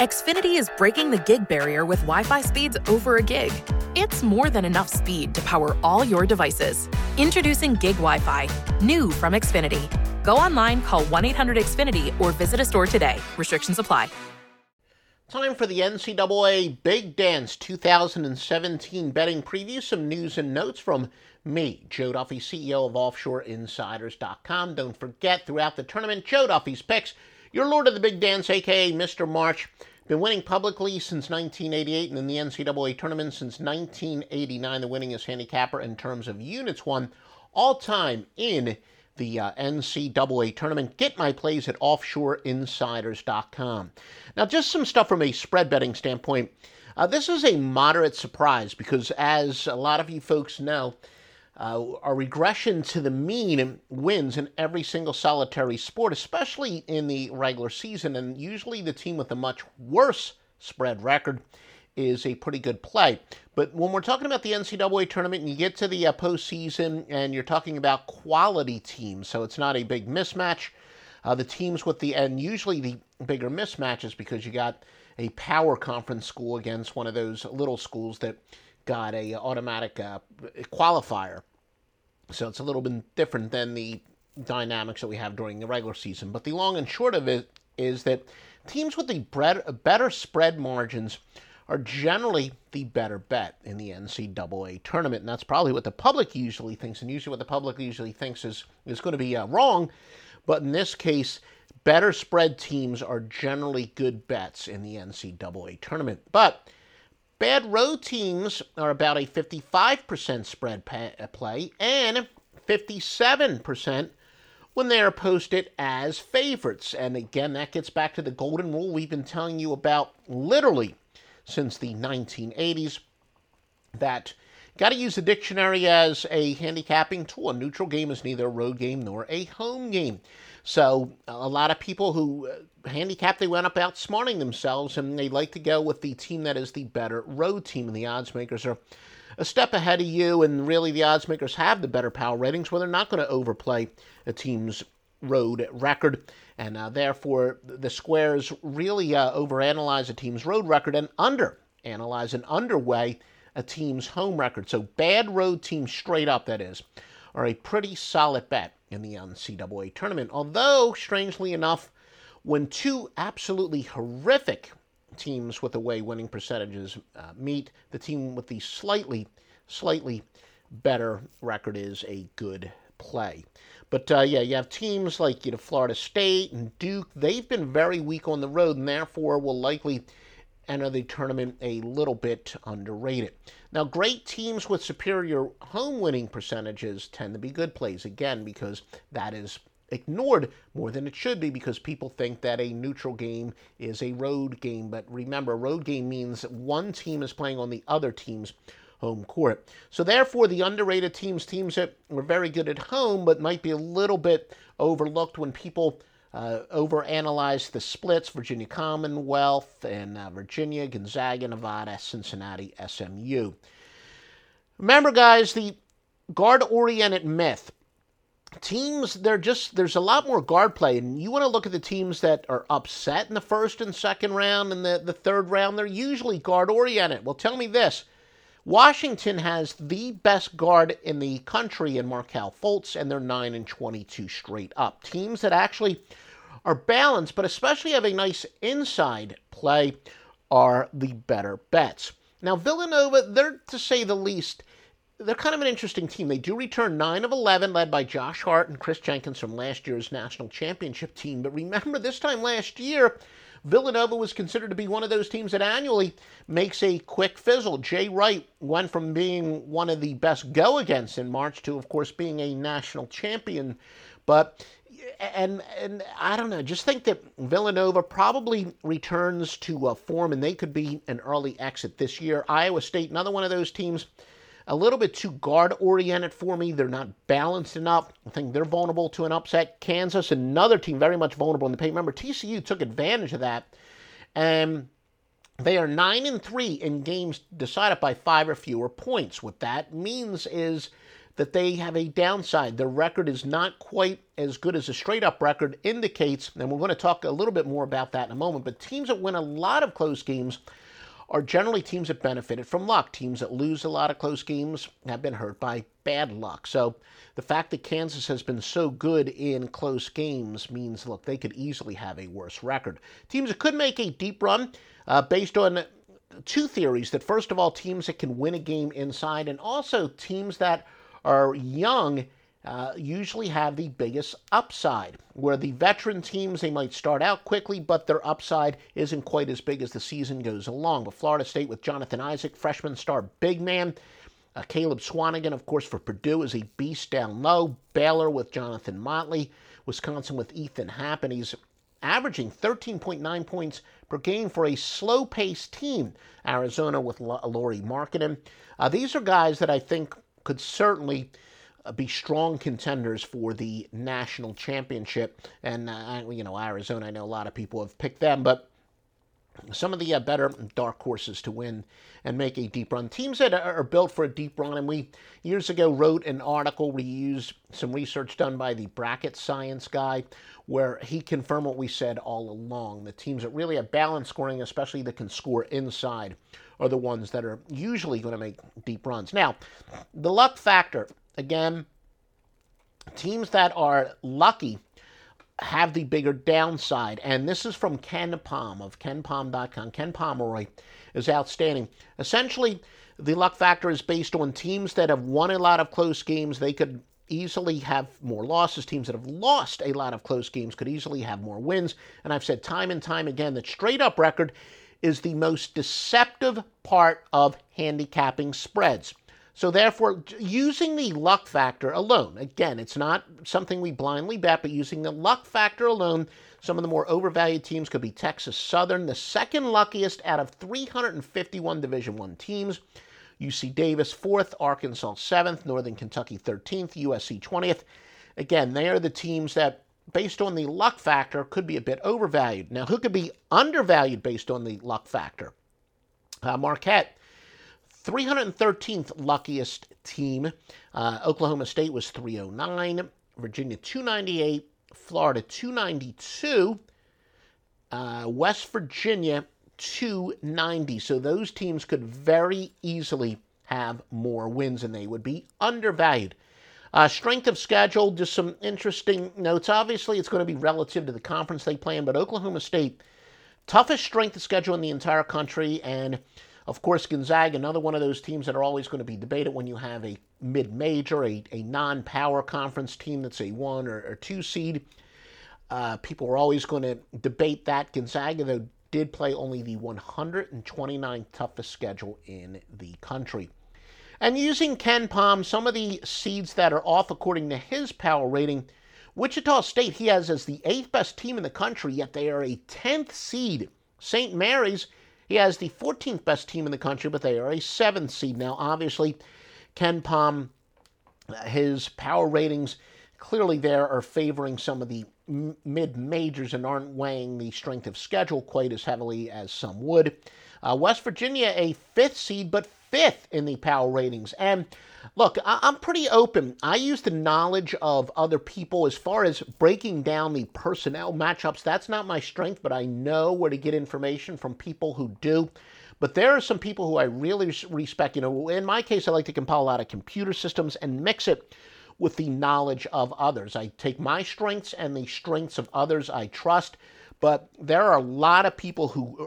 Xfinity is breaking the gig barrier with Wi-Fi speeds over a gig. It's more than enough speed to power all your devices. Introducing Gig Wi-Fi, new from Xfinity. Go online, call 1-800-XFINITY or visit a store today. Restrictions apply. Time for the NCAA Big Dance 2017 betting preview. Some news and notes from me, Joe Duffy, CEO of OffshoreInsiders.com. Don't forget, throughout the tournament, Joe Duffy's picks. Your Lord of the Big Dance, a.k.a. Mr. March, been winning publicly since 1988 and in the NCAA tournament since 1989, the winningest handicapper in terms of units won all time in the NCAA tournament. Get my plays at offshoreinsiders.com. Now, just some stuff from a spread betting standpoint. This is a moderate surprise because, as a lot of you folks know, our regression to the mean wins in every single solitary sport, especially in the regular season, and usually the team with a much worse spread record is a pretty good play. But when we're talking about the NCAA tournament and you get to the postseason and you're talking about quality teams, so it's not a big mismatch. The teams with the, and usually the bigger mismatch is because you got a power conference school against one of those little schools that got a automatic qualifier. So it's a little bit different than the dynamics that we have during the regular season. But the long and short of it is that teams with the better spread margins are generally the better bet in the NCAA tournament. And that's probably what the public usually thinks. And usually what the public usually thinks is going to be wrong. But in this case, better spread teams are generally good bets in the NCAA tournament. But bad road teams are about a 55% spread play and 57% when they are posted as favorites. And again, that gets back to the golden rule we've been telling you about literally since the 1980s, that got to use the dictionary as a handicapping tool. A neutral game is neither a road game nor a home game. So a lot of people who handicap, they went up outsmarting themselves, and they like to go with the team that is the better road team, and the odds makers are a step ahead of you, and really the odds makers have the better power ratings where they're not going to overplay a team's road record, and therefore the squares really overanalyze a team's road record and underanalyze and underweigh a team's home record. So bad road teams, straight up that is, are a pretty solid bet in the NCAA tournament. Although, strangely enough, when two absolutely horrific teams with away winning percentages meet, the team with the slightly better record is a good play. But yeah, you have teams like Florida State and Duke. They've been very weak on the road and therefore will likely enter the tournament a little bit underrated. Now, great teams with superior home winning percentages tend to be good plays, again, because that is ignored more than it should be because people think that a neutral game is a road game. But remember, road game means one team is playing on the other team's home court. So therefore, the underrated teams that were very good at home but might be a little bit overlooked when people overanalyze the splits, Virginia Commonwealth and Virginia, Gonzaga, Nevada, Cincinnati, SMU. Remember, guys, the guard-oriented myth. Teams, there's a lot more guard play, and you want to look at the teams that are upset in the first and second round and the third round. They're usually guard-oriented. Well, tell me this. Washington has the best guard in the country in Markelle Fultz, and they're 9-22 straight up. Teams that actually are balanced, but especially have a nice inside play, are the better bets. Now, Villanova, they're, to say the least, they're kind of an interesting team. They do return 9 of 11, led by Josh Hart and Chris Jenkins from last year's national championship team. But remember, this time last year, Villanova was considered to be one of those teams that annually makes a quick fizzle. Jay Wright went from being one of the best go-against in March to, of course, being a national champion. But, and I don't know, just think that Villanova probably returns to form, and they could be an early exit this year. Iowa State, another one of those teams, a little bit too guard-oriented for me. They're not balanced enough. I think they're vulnerable to an upset. Kansas, another team very much vulnerable in the paint. Remember, TCU took advantage of that. And they are 9-3 in games decided by 5 or fewer points. What that means is that they have a downside. Their record is not quite as good as a straight-up record indicates, and we're going to talk a little bit more about that in a moment, but teams that win a lot of close games are generally teams that benefited from luck. Teams that lose a lot of close games have been hurt by bad luck. So the fact that Kansas has been so good in close games means, look, they could easily have a worse record. Teams that could make a deep run based on two theories. That first of all, teams that can win a game inside, and also teams that are young usually have the biggest upside, where the veteran teams, they might start out quickly, but their upside isn't quite as big as the season goes along. But Florida State with Jonathan Isaac, freshman star big man. Caleb Swanigan, of course, for Purdue is a beast down low. Baylor with Jonathan Motley. Wisconsin with Ethan Happ, and he's averaging 13.9 points per game for a slow-paced team. Arizona with Lauri Markkanen. These are guys that I think could certainly be strong contenders for the national championship. And, Arizona, I know a lot of people have picked them, but some of the better dark horses to win and make a deep run. Teams that are built for a deep run, and we years ago wrote an article. We used some research done by the bracket science guy where he confirmed what we said all along. The teams that really have balanced scoring, especially that can score inside, are the ones that are usually going to make deep runs. Now, the luck factor. Again, teams that are lucky have the bigger downside, and this is from Ken Pom of KenPom.com. Ken Pomeroy is outstanding. Essentially, the luck factor is based on teams that have won a lot of close games. They could easily have more losses. Teams that have lost a lot of close games could easily have more wins, and I've said time and time again that straight-up record is the most deceptive part of handicapping spreads. So therefore, using the luck factor alone, again, it's not something we blindly bet, but using the luck factor alone, some of the more overvalued teams could be Texas Southern, the second luckiest out of 351 Division I teams, UC Davis 4th, Arkansas 7th, Northern Kentucky 13th, USC 20th. Again, they are the teams that, based on the luck factor, could be a bit overvalued. Now, who could be undervalued based on the luck factor? Marquette. 313th luckiest team. Oklahoma State was 309, Virginia 298, Florida 292, West Virginia 290. So those teams could very easily have more wins, and they would be undervalued. Strength of schedule, just some interesting notes. Obviously, it's going to be relative to the conference they play in, but Oklahoma State, toughest strength of schedule in the entire country, and of course, Gonzaga, another one of those teams that are always going to be debated when you have a mid-major, a non-power conference team that's a one or two seed. People are always going to debate that. Gonzaga, though, did play only the 129th toughest schedule in the country. And using Ken Pom, some of the seeds that are off according to his power rating, Wichita State he has as the 8th best team in the country, yet they are a 10th seed. St. Mary's, he has the 14th best team in the country, but they are a 7th seed. Now, obviously, Ken Pom, his power ratings clearly there are favoring some of the mid-majors and aren't weighing the strength of schedule quite as heavily as some would. West Virginia, a 5th seed, but 5th in the power ratings. And look, I'm pretty open. I use the knowledge of other people as far as breaking down the personnel matchups. That's not my strength, but I know where to get information from people who do. But there are some people who I really respect. You know, in my case, I like to compile a lot of computer systems and mix it with the knowledge of others. I take my strengths and the strengths of others I trust. But there are a lot of people who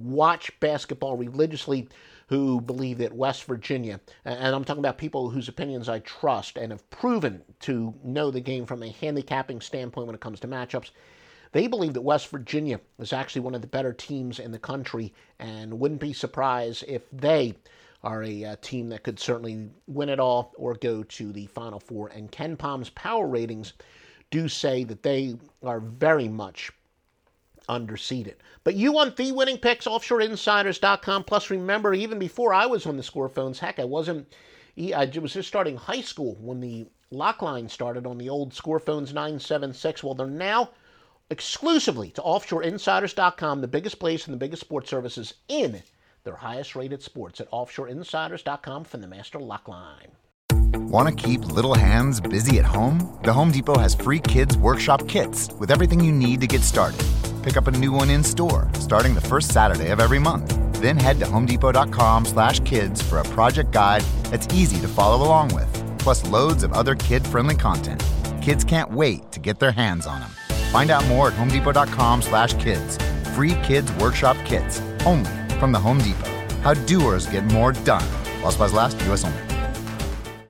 watch basketball religiously who believe that West Virginia, and I'm talking about people whose opinions I trust and have proven to know the game from a handicapping standpoint when it comes to matchups, they believe that West Virginia is actually one of the better teams in the country and wouldn't be surprised if they are a team that could certainly win it all or go to the Final Four. And Ken Pom's power ratings do say that they are very much underseeded. But you want the winning picks, OffshoreInsiders.com. Plus, remember, even before I was on the score phones, heck, I was just starting high school when the lock line started on the old score phones 976. Well, they're now exclusively to OffshoreInsiders.com, the biggest place and the biggest sports services in their highest rated sports at OffshoreInsiders.com from the Master Lock Line. Want to keep little hands busy at home? The Home Depot has free kids workshop kits with everything you need to get started. Pick up a new one in store starting the first Saturday of every month. Then head to homedepot.com/kids for a project guide that's easy to follow along with. Plus loads of other kid-friendly content. Kids can't wait to get their hands on them. Find out more at homedepot.com/kids. Free kids workshop kits, only from the Home Depot. How doers get more done. While supplies last, U.S. only.